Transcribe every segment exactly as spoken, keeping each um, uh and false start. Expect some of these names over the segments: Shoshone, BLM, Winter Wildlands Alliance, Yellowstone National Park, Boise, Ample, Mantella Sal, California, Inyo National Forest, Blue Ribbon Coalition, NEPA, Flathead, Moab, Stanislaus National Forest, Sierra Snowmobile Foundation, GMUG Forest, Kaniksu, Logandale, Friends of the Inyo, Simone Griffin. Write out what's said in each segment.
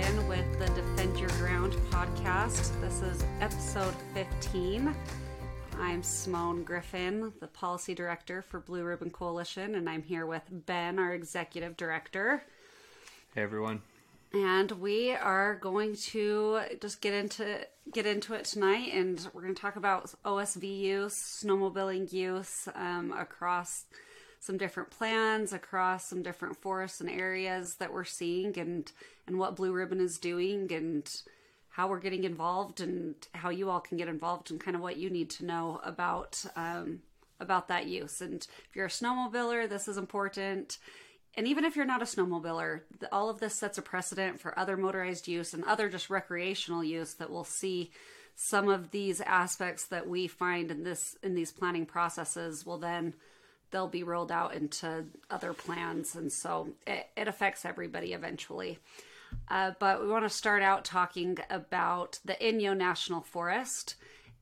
again with the Defend Your Ground podcast. This is episode fifteen. I'm Simone Griffin, the policy director for Blue Ribbon Coalition, and I'm here with Ben, our executive director. Hey, everyone. And we are going to just get into get into it tonight, and we're going to talk about O S V use, snowmobiling use um, across some different plans, across some different forests and areas that we're seeing, and and what Blue Ribbon is doing, and how we're getting involved, and how you all can get involved, and kind of what you need to know about um, about that use. And if you're a snowmobiler, this is important. And even if you're not a snowmobiler, all of this sets a precedent for other motorized use and other just recreational use that we'll see. Some of these aspects that we find in this in these planning processes will then they'll be rolled out into other plans, and so it, it affects everybody eventually. Uh, but we want to start out talking about the Inyo National Forest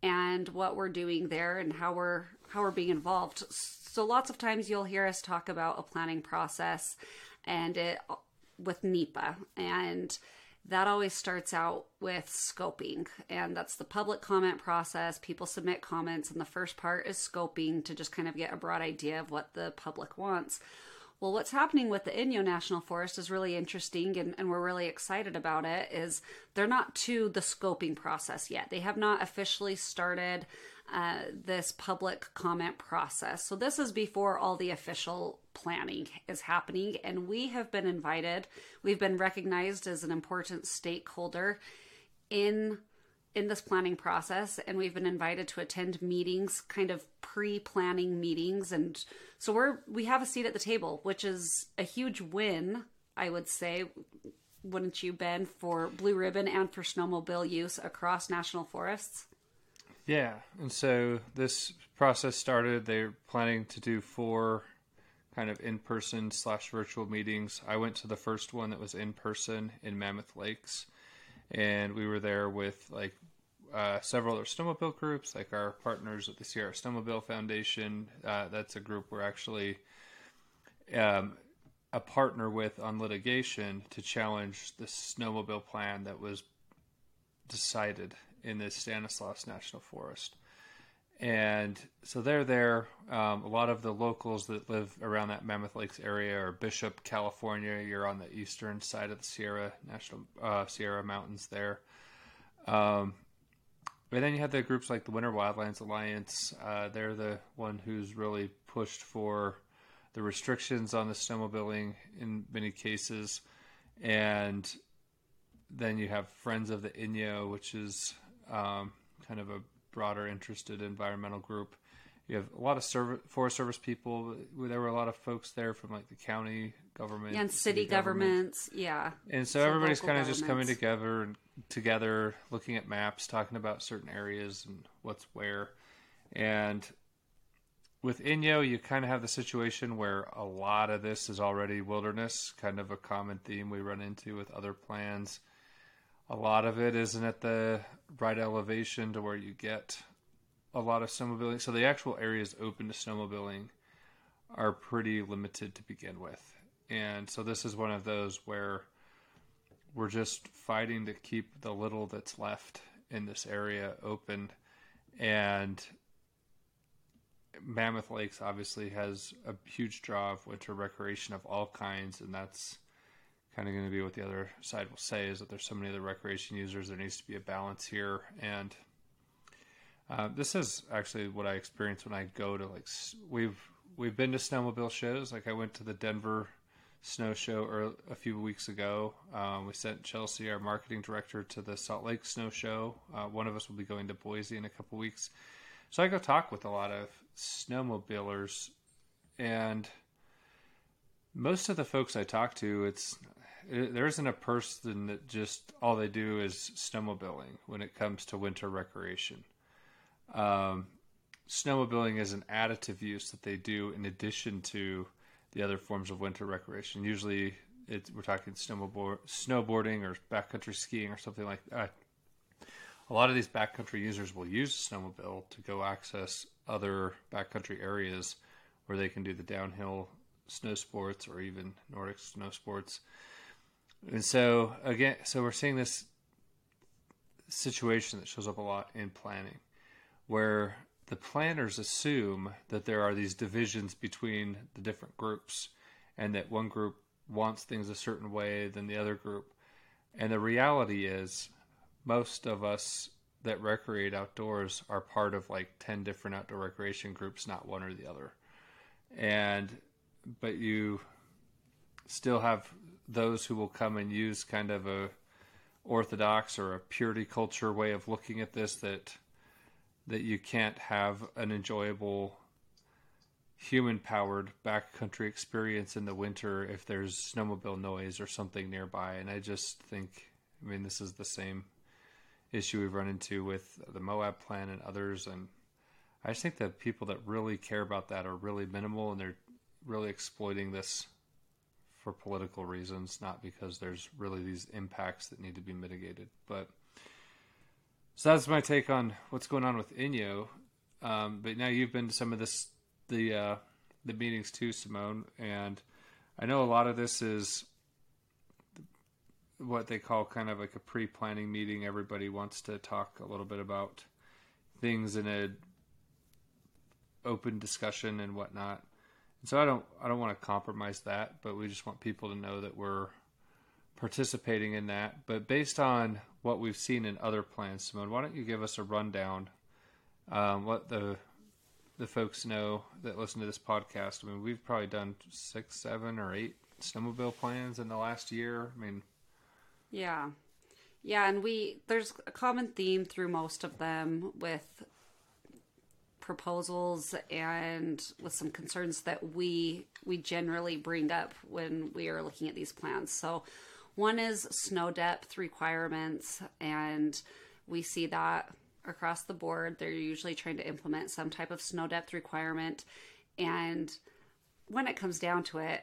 and what we're doing there and how we're how we're being involved. So lots of times you'll hear us talk about a planning process and it with NEPA, and that always starts out with scoping, and that's the public comment process. People submit comments, and the first part is scoping to just kind of get a broad idea of what the public wants. Well, what's happening with the Inyo National Forest is really interesting, and, and we're really excited about it, is they're not to the scoping process yet. They have not officially started uh, this public comment process. So this is before all the official planning is happening, and we have been invited. We've been recognized as an important stakeholder in in this planning process, and we've been invited to attend meetings, kind of pre-planning meetings, and so we're we have a seat at the table, which is a huge win, I would say, wouldn't you, Ben, for Blue Ribbon and for snowmobile use across national forests? Yeah, and so this process started. They're planning to do four kind of in-person slash virtual meetings. I went to the first one that was in person in Mammoth Lakes, and we were there with like uh, several other snowmobile groups, like our partners at the Sierra Snowmobile Foundation. Uh, that's a group we're actually um, a partner with on litigation to challenge the snowmobile plan that was decided in the Stanislaus National Forest. And so they're there. Um, a lot of the locals that live around that Mammoth Lakes area are Bishop, California. You're on the eastern side of the Sierra National uh, Sierra Mountains there. Um, but then you have the groups like the Winter Wildlands Alliance. Uh, they're the one who's really pushed for the restrictions on the snowmobiling in many cases. And then you have Friends of the Inyo, which is um, kind of a broader interested environmental group. You have a lot of service, Forest Service people. There were a lot of folks there from like the county government, yeah, and city, city governments. governments. Yeah, and so, so everybody's kind of just coming together and together, looking at maps, talking about certain areas and what's where. And with Inyo, you kind of have the situation where a lot of this is already wilderness. Kind of a common theme we run into with other plans. A lot of it isn't at the right elevation to where you get a lot of snowmobiling. So the actual areas open to snowmobiling are pretty limited to begin with. And so this is one of those where we're just fighting to keep the little that's left in this area open. And Mammoth Lakes obviously has a huge draw of winter recreation of all kinds, and that's kind of going to be what the other side will say, is that there's so many other recreation users. There needs to be a balance here, and uh, this is actually what I experience when I go to like we've we've been to snowmobile shows. Like I went to the Denver Snow Show early, a few weeks ago. Um, we sent Chelsea, our marketing director, to the Salt Lake Snow Show. Uh, one of us will be going to Boise in a couple weeks, so I go talk with a lot of snowmobilers, and most of the folks I talk to, it's there isn't a person that just all they do is snowmobiling when it comes to winter recreation. Um, snowmobiling is an additive use that they do in addition to the other forms of winter recreation. Usually it's, we're talking snowboard, snowboarding or backcountry skiing or something like that. A lot of these backcountry users will use a snowmobile to go access other backcountry areas where they can do the downhill snow sports or even Nordic snow sports. And so again, so we're seeing this situation that shows up a lot in planning, where the planners assume that there are these divisions between the different groups, and that one group wants things a certain way than the other group. And the reality is, most of us that recreate outdoors are part of like ten different outdoor recreation groups, not one or the other. And, but you still have those who will come and use kind of a orthodox or a purity culture way of looking at this, that that you can't have an enjoyable human-powered backcountry experience in the winter if there's snowmobile noise or something nearby. And I just think, I mean, this is the same issue we've run into with the Moab plan and others. And I just think that people that really care about that are really minimal, and they're really exploiting this for political reasons, not because there's really these impacts that need to be mitigated. But so that's my take on what's going on with Inyo. Um, but now you've been to some of this, the uh, the meetings too, Simone. And I know a lot of this is what they call kind of like a pre-planning meeting. Everybody wants to talk a little bit about things in a open discussion and whatnot. And so I don't I don't want to compromise that, but we just want people to know that we're participating in that. But based on what we've seen in other plans, Simone, why don't you give us a rundown? Um, let the the folks know that listen to this podcast. I mean, we've probably done six, seven, or eight snowmobile plans in the last year. I mean. Yeah. Yeah. And we, there's a common theme through most of them with proposals and with some concerns that we, we generally bring up when we are looking at these plans. So one is snow depth requirements. And we see that across the board. They're usually trying to implement some type of snow depth requirement. And when it comes down to it,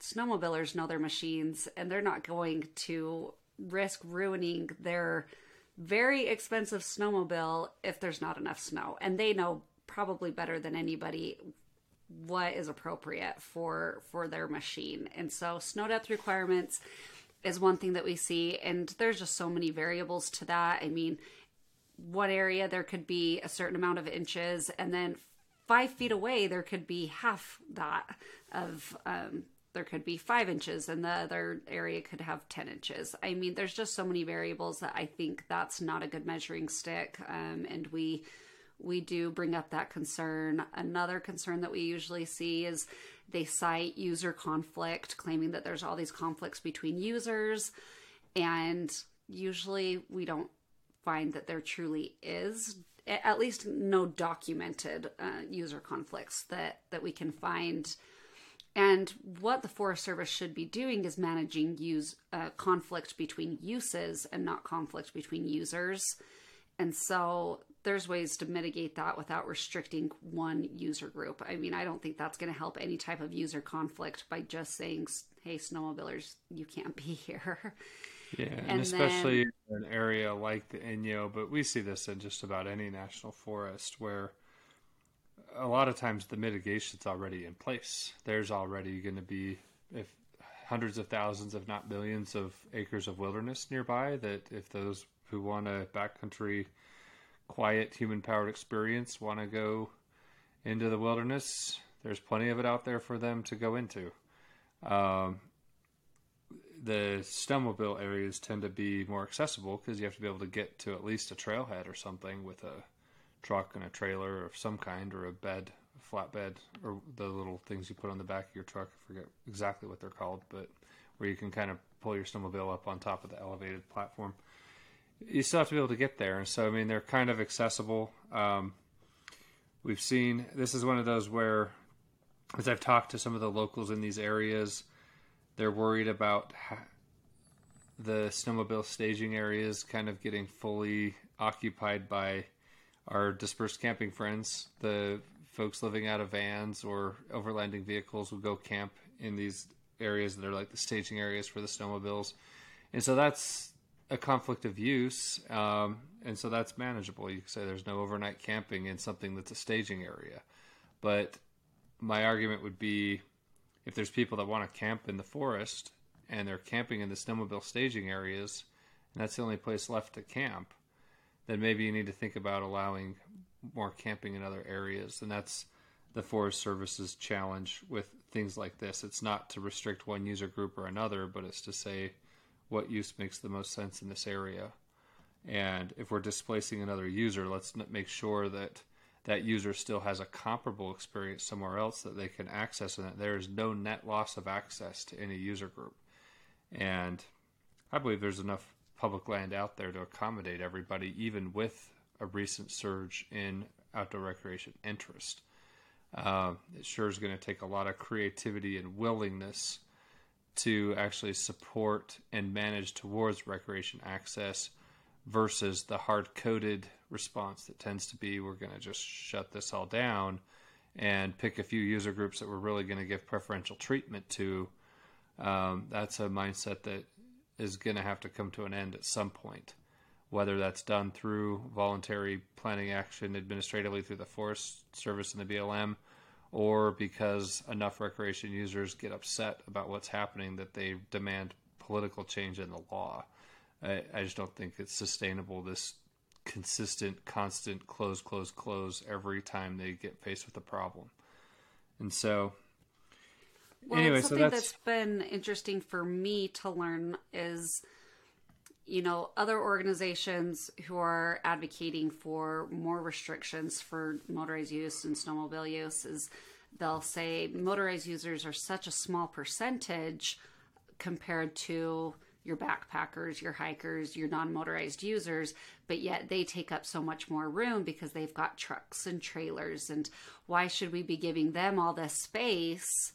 snowmobilers know their machines, and they're not going to risk ruining their very expensive snowmobile if there's not enough snow. And they know probably better than anybody what is appropriate for for their machine. And so snow depth requirements is one thing that we see, and there's just so many variables to that. I mean, one area there could be a certain amount of inches, and then five feet away there could be half that of um there could be five inches and the other area could have ten inches. I mean, there's just so many variables that I think that's not a good measuring stick. Um, and we, we do bring up that concern. Another concern that we usually see is they cite user conflict, claiming that there's all these conflicts between users. And usually we don't find that there truly is, at least no documented uh, user conflicts that, that we can find. And what the Forest Service should be doing is managing use uh, conflict between uses and not conflict between users. And so there's ways to mitigate that without restricting one user group. I mean, I don't think that's going to help any type of user conflict by just saying, hey, snowmobilers, you can't be here. Yeah, and, and especially then... in an area like the Inyo, but we see this in just about any national forest where a lot of times the mitigation's already in place. There's already going to be if hundreds of thousands, if not millions of acres of wilderness nearby, that if those who want a backcountry, quiet, human-powered experience want to go into the wilderness, there's plenty of it out there for them to go into. Um, the snowmobile areas tend to be more accessible because you have to be able to get to at least a trailhead or something with a truck and a trailer of some kind, or a bed, a flatbed, or the little things you put on the back of your truck. I forget exactly what they're called, but where you can kind of pull your snowmobile up on top of the elevated platform. You still have to be able to get there. And so, I mean, they're kind of accessible. Um, we've seen, this is one of those where, as I've talked to some of the locals in these areas, they're worried about the snowmobile staging areas kind of getting fully occupied by our dispersed camping friends. The folks living out of vans or overlanding vehicles will go camp in these areas that are like the staging areas for the snowmobiles. And so that's a conflict of use. Um, and so that's manageable. You can say there's no overnight camping in something that's a staging area. But my argument would be, if there's people that want to camp in the forest, and they're camping in the snowmobile staging areas, and that's the only place left to camp, then maybe you need to think about allowing more camping in other areas. And that's the Forest Service's challenge with things like this. It's not to restrict one user group or another, but it's to say what use makes the most sense in this area. And if we're displacing another user, let's make sure that that user still has a comparable experience somewhere else that they can access, and that there is no net loss of access to any user group. And I believe there's enough public land out there to accommodate everybody, even with a recent surge in outdoor recreation interest. Uh, it sure is going to take a lot of creativity and willingness to actually support and manage towards recreation access versus the hard-coded response that tends to be, we're going to just shut this all down and pick a few user groups that we're really going to give preferential treatment to. Um, that's a mindset that is going to have to come to an end at some point, whether that's done through voluntary planning action administratively through the Forest Service and the B L M, or because enough recreation users get upset about what's happening that they demand political change in the law. I, I just don't think it's sustainable, this consistent, constant close, close, close every time they get faced with a problem. And so, well, anyway, something so that's... that's been interesting for me to learn is, you know, other organizations who are advocating for more restrictions for motorized use and snowmobile use is they'll say motorized users are such a small percentage compared to your backpackers, your hikers, your non-motorized users, but yet they take up so much more room because they've got trucks and trailers. And why should we be giving them all this space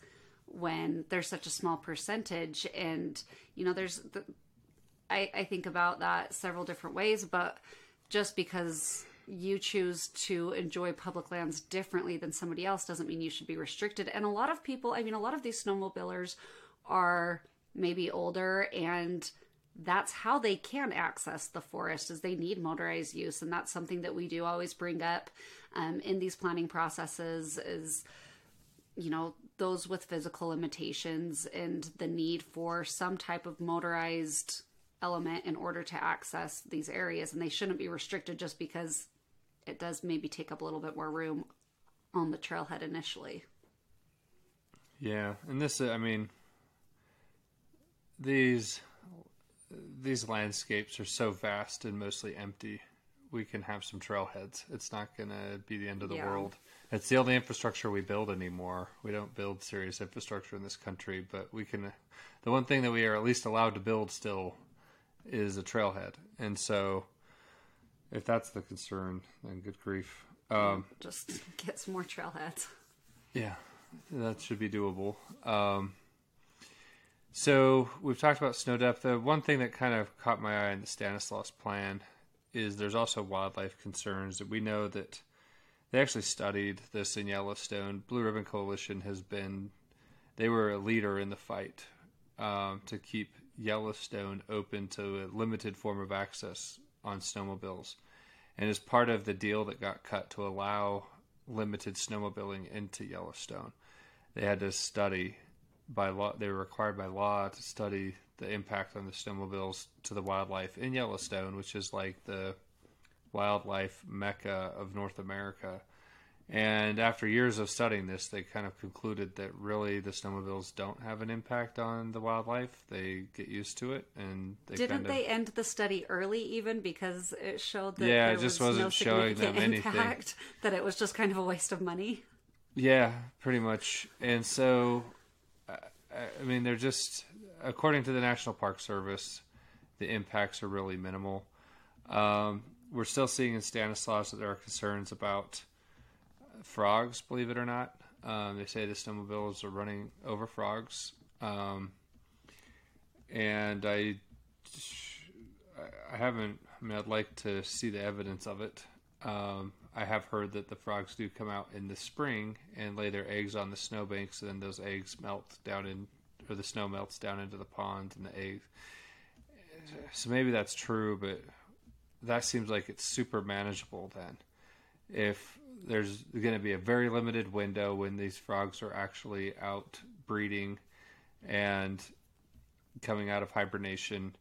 when they're such a small percentage? And, you know, there's... the, I, I think about that several different ways, but just because you choose to enjoy public lands differently than somebody else doesn't mean you should be restricted. And a lot of people, I mean, a lot of these snowmobilers are maybe older, and that's how they can access the forest, is they need motorized use. And that's something that we do always bring up um, in these planning processes is, you know, those with physical limitations and the need for some type of motorized element in order to access these areas, and they shouldn't be restricted just because it does maybe take up a little bit more room on the trailhead initially. Yeah, and this, I mean, these these landscapes are so vast and mostly empty. We can have some trailheads. It's not going to be the end of the yeah. world. It's the only infrastructure we build anymore. We don't build serious infrastructure in this country, but we can. The one thing that we are at least allowed to build still is a trailhead. And so if that's the concern, then good grief. Um, Just get some more trailheads. Yeah, that should be doable. Um, so we've talked about snow depth. The one thing that kind of caught my eye in the Stanislaus plan is there's also wildlife concerns that we know that they actually studied this in Yellowstone. Blue Ribbon Coalition has been, they were a leader in the fight um, to keep Yellowstone open to a limited form of access on snowmobiles, and as part of the deal that got cut to allow limited snowmobiling into Yellowstone, they had to study by law, they were required by law to study the impact on the snowmobiles to the wildlife in Yellowstone, which is like the wildlife mecca of North America. And after years of studying this, they kind of concluded that really the snowmobiles don't have an impact on the wildlife. They get used to it, and they didn't kind of, they end the study early even because it showed that yeah, there it just was wasn't no showing them impact, anything. That it was just kind of a waste of money. Yeah, pretty much. And so, I mean, they're just according to the National Park Service, the impacts are really minimal. Um, we're still seeing in Stanislaus that there are concerns about frogs, believe it or not. Um, they say the snowmobiles are running over frogs. Um, and I, I haven't, I mean, I'd like to see the evidence of it. Um, I have heard that the frogs do come out in the spring and lay their eggs on the snowbanks, and then those eggs melt down in, or the snow melts down into the pond and the eggs. So maybe that's true, but that seems like it's super manageable then. If there's going to be a very limited window when these frogs are actually out breeding, and coming out of hibernation,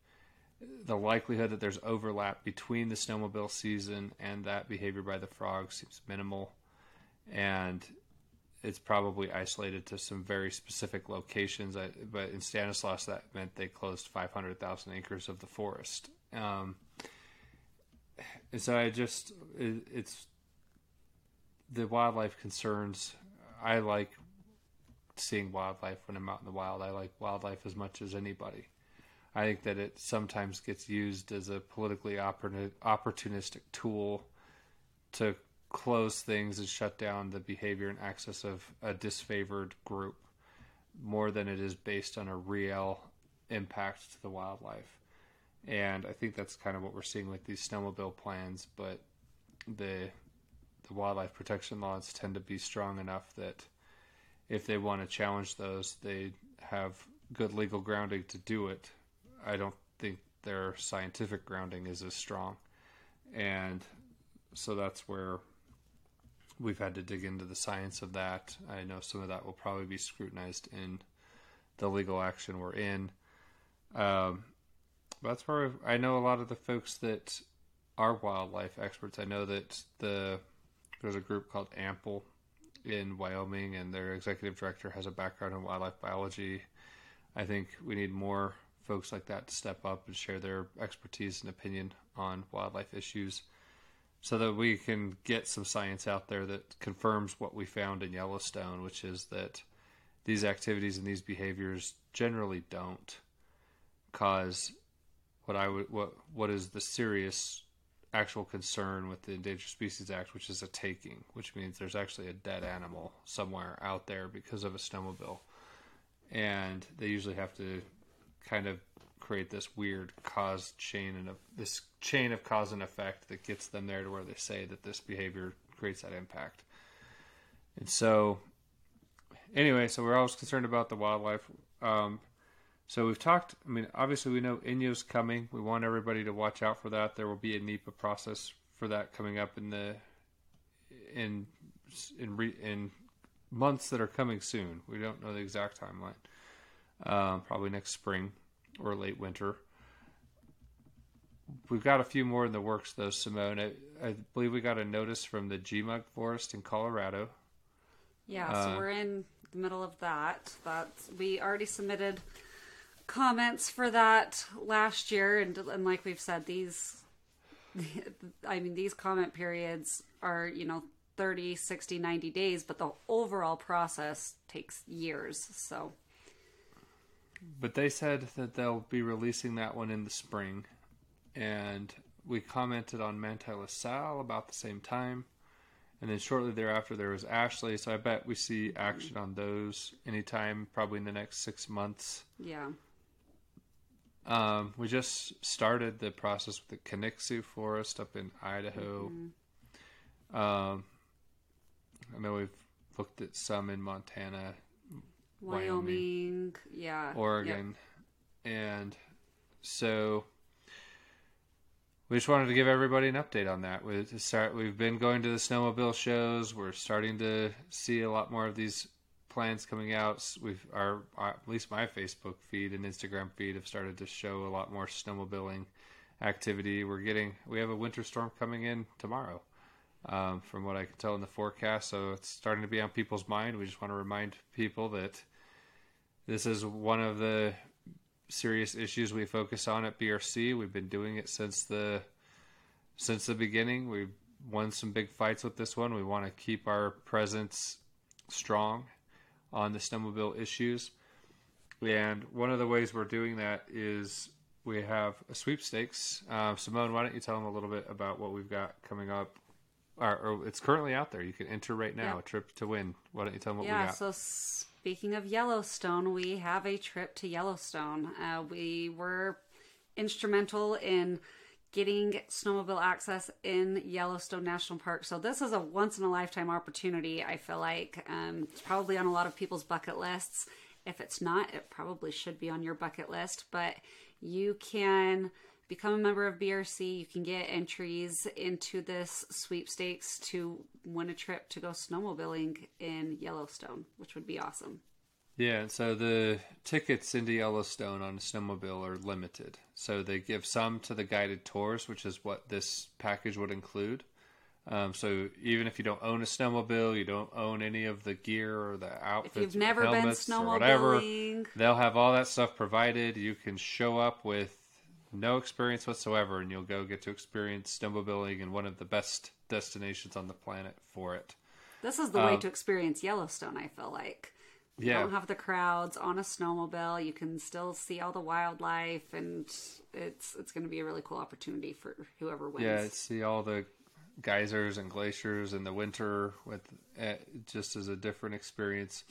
the likelihood that there's overlap between the snowmobile season and that behavior by the frog seems minimal, and it's probably isolated to some very specific locations. I, but in Stanislaus, that meant they closed five hundred thousand acres of the forest. Um, and so I just, it, it's the wildlife concerns. I like seeing wildlife when I'm out in the wild. I like wildlife as much as anybody. I think that it sometimes gets used as a politically opportunistic tool to close things and shut down the behavior and access of a disfavored group more than it is based on a real impact to the wildlife. And I think that's kind of what we're seeing with these snowmobile plans, but the the wildlife protection laws tend to be strong enough that if they want to challenge those, they have good legal grounding to do it. I don't think their scientific grounding is as strong. And so that's where we've had to dig into the science of that. I know some of that will probably be scrutinized in the legal action we're in. Um, that's where I know a lot of the folks that are wildlife experts. I know that the there's a group called Ample in Wyoming, and their executive director has a background in wildlife biology. I think we need more folks like that to step up and share their expertise and opinion on wildlife issues, so that we can get some science out there that confirms what we found in Yellowstone, which is that these activities and these behaviors generally don't cause what I would what what is the serious actual concern with the Endangered Species Act, which is a taking, which means there's actually a dead animal somewhere out there because of a snowmobile. And they usually have to kind of create this weird cause chain and a, this chain of cause and effect that gets them there to where they say that this behavior creates that impact. And so anyway, so we're always concerned about the wildlife. Um, so we've talked, I mean, obviously we know Inyo's coming. We want everybody to watch out for that. There will be a NEPA process for that coming up in the, in, in, re, in months that are coming soon. We don't know the exact timeline. Uh, probably next spring or late winter. We've got a few more in the works, though, Simone. I, I believe we got a notice from the G M U G Forest in Colorado. Yeah, uh, so we're in the middle of that. That's, we already submitted comments for that last year, and, and like we've said, these, I mean, these comment periods are, you know, thirty, sixty, ninety days, but the overall process takes years, so... But they said that they'll be releasing that one in the spring. And we commented on Mantella Sal about the same time. And then shortly thereafter there was Ashley. So I bet we see action on those anytime, probably in the next six months. Yeah. Um, we just started the process with the Kaniksu Forest up in Idaho. Mm-hmm. Um, I know we've looked at some in Montana. Wyoming, Wyoming, yeah, Oregon, yep. And so we just wanted to give everybody an update on that. We start, we've been going to the snowmobile shows. We're starting to see a lot more of these plans coming out. We've our, our at least my Facebook feed and Instagram feed have started to show a lot more snowmobiling activity. We're getting we have a winter storm coming in tomorrow, um, from what I can tell in the forecast. So it's starting to be on people's mind. We just want to remind people that this is one of the serious issues we focus on at B R C. We've been doing it since the since the beginning. We've won some big fights with this one. We want to keep our presence strong on the snowmobile issues. And one of the ways we're doing that is we have a sweepstakes. Uh, Simone, why don't you tell them a little bit about what we've got coming up? Or, or it's currently out there. You can enter right now, yeah. A trip to win. Why don't you tell them what yeah, we got? Yeah, so speaking of Yellowstone, we have a trip to Yellowstone. Uh, we were instrumental in getting snowmobile access in Yellowstone National Park. So this is a once-in-a-lifetime opportunity, I feel like. Um, it's probably on a lot of people's bucket lists. If it's not, it probably should be on your bucket list. But you can... become a member of B R C. You can get entries into this sweepstakes to win a trip to go snowmobiling in Yellowstone, which would be awesome. Yeah, so the tickets into Yellowstone on a snowmobile are limited. So they give some to the guided tours, which is what this package would include. Um, so even if you don't own a snowmobile, you don't own any of the gear or the outfits, if you've never been snowmobiling, or whatever, they'll have all that stuff provided. You can show up with no experience whatsoever, and you'll go get to experience snowmobiling in one of the best destinations on the planet for it. This is the um, way to experience Yellowstone, I feel like. You yeah. don't have the crowds on a snowmobile. You can still see all the wildlife, and it's it's going to be a really cool opportunity for whoever wins. Yeah, see all the geysers and glaciers in the winter with uh, just as a different experience.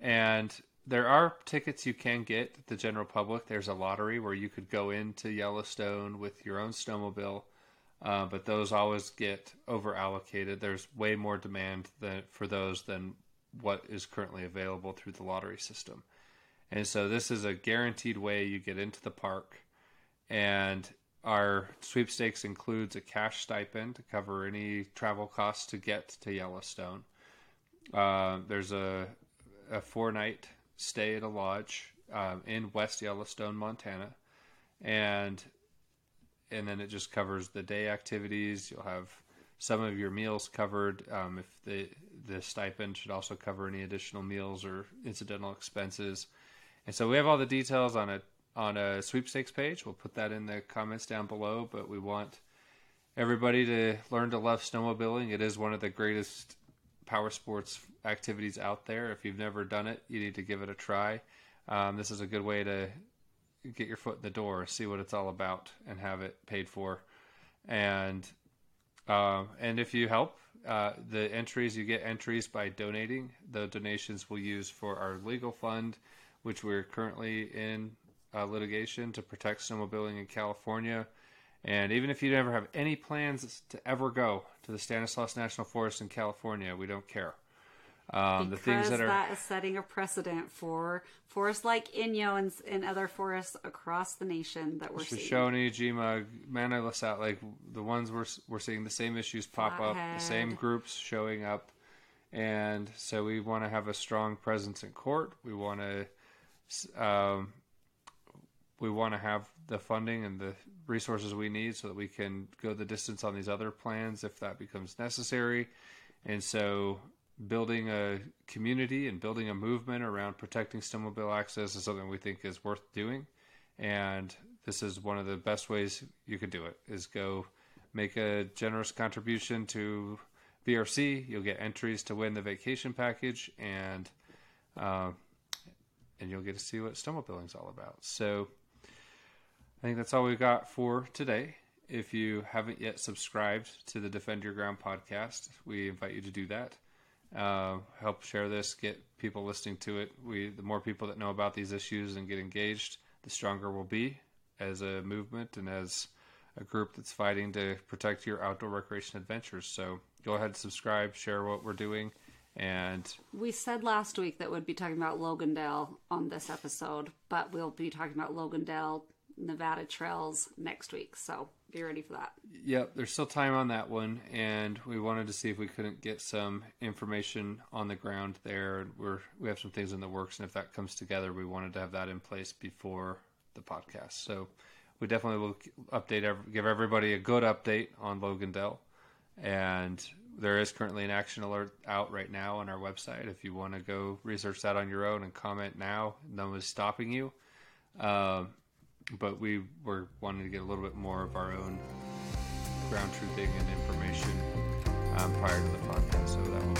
And there are tickets you can get, the general public. There's a lottery where you could go into Yellowstone with your own snowmobile, uh, but those always get over allocated. There's way more demand than, for those than what is currently available through the lottery system. And so this is a guaranteed way you get into the park. And our sweepstakes includes a cash stipend to cover any travel costs to get to Yellowstone. Uh, there's a, a four-night stay at a lodge um, in West Yellowstone, Montana. And and then it just covers the day activities. You'll have some of your meals covered. Um, if the, the stipend should also cover any additional meals or incidental expenses. And so we have all the details on a on a sweepstakes page. We'll put that in the comments down below, but we want everybody to learn to love snowmobiling. It is one of the greatest power sports activities out there. If you've never done it, you need to give it a try. Um, this is a good way to get your foot in the door, see what it's all about, and have it paid for. And um, and if you help, uh, the entries, you get entries by donating. The donations we'll use for our legal fund, which we're currently in Uh, litigation to protect snowmobiling in California. And even if you never have any plans to ever go to the Stanislaus National Forest in California, we don't care. Um, the things that are that is setting a precedent for forests like Inyo and, and other forests across the nation that we're Shoshone, seeing. Shoshone, G M U G, Mantella Sal, like the ones we're we're seeing the same issues pop Flathead. up, the same groups showing up, and so we want to have a strong presence in court. We want to. Um, We want to have the funding and the resources we need so that we can go the distance on these other plans if that becomes necessary. And so building a community and building a movement around protecting snowmobile access is something we think is worth doing. And this is one of the best ways you could do it, is go make a generous contribution to V R C. You'll get entries to win the vacation package, and uh, and you'll get to see what snowmobiling is all about. So I think that's all we've got for today. If you haven't yet subscribed to the Defend Your Ground podcast, we invite you to do that. Uh, help share this, get people listening to it. We, the more people that know about these issues and get engaged, the stronger we'll be as a movement and as a group that's fighting to protect your outdoor recreation adventures. So go ahead, subscribe, share what we're doing. And we said last week that we'd be talking about Logandale on this episode, but we'll be talking about Logandale Nevada trails next week, so be ready for that. Yep, there's still time on that one, and we wanted to see if we couldn't get some information on the ground there. We're we have some things in the works, and if that comes together, we wanted to have that in place before the podcast. So we definitely will update, give everybody a good update on Logandale, and there is currently an action alert out right now on our website. If you want to go research that on your own and comment now, no one's stopping you. Um, But we were wanting to get a little bit more of our own ground truthing and information um, prior to the podcast. So that will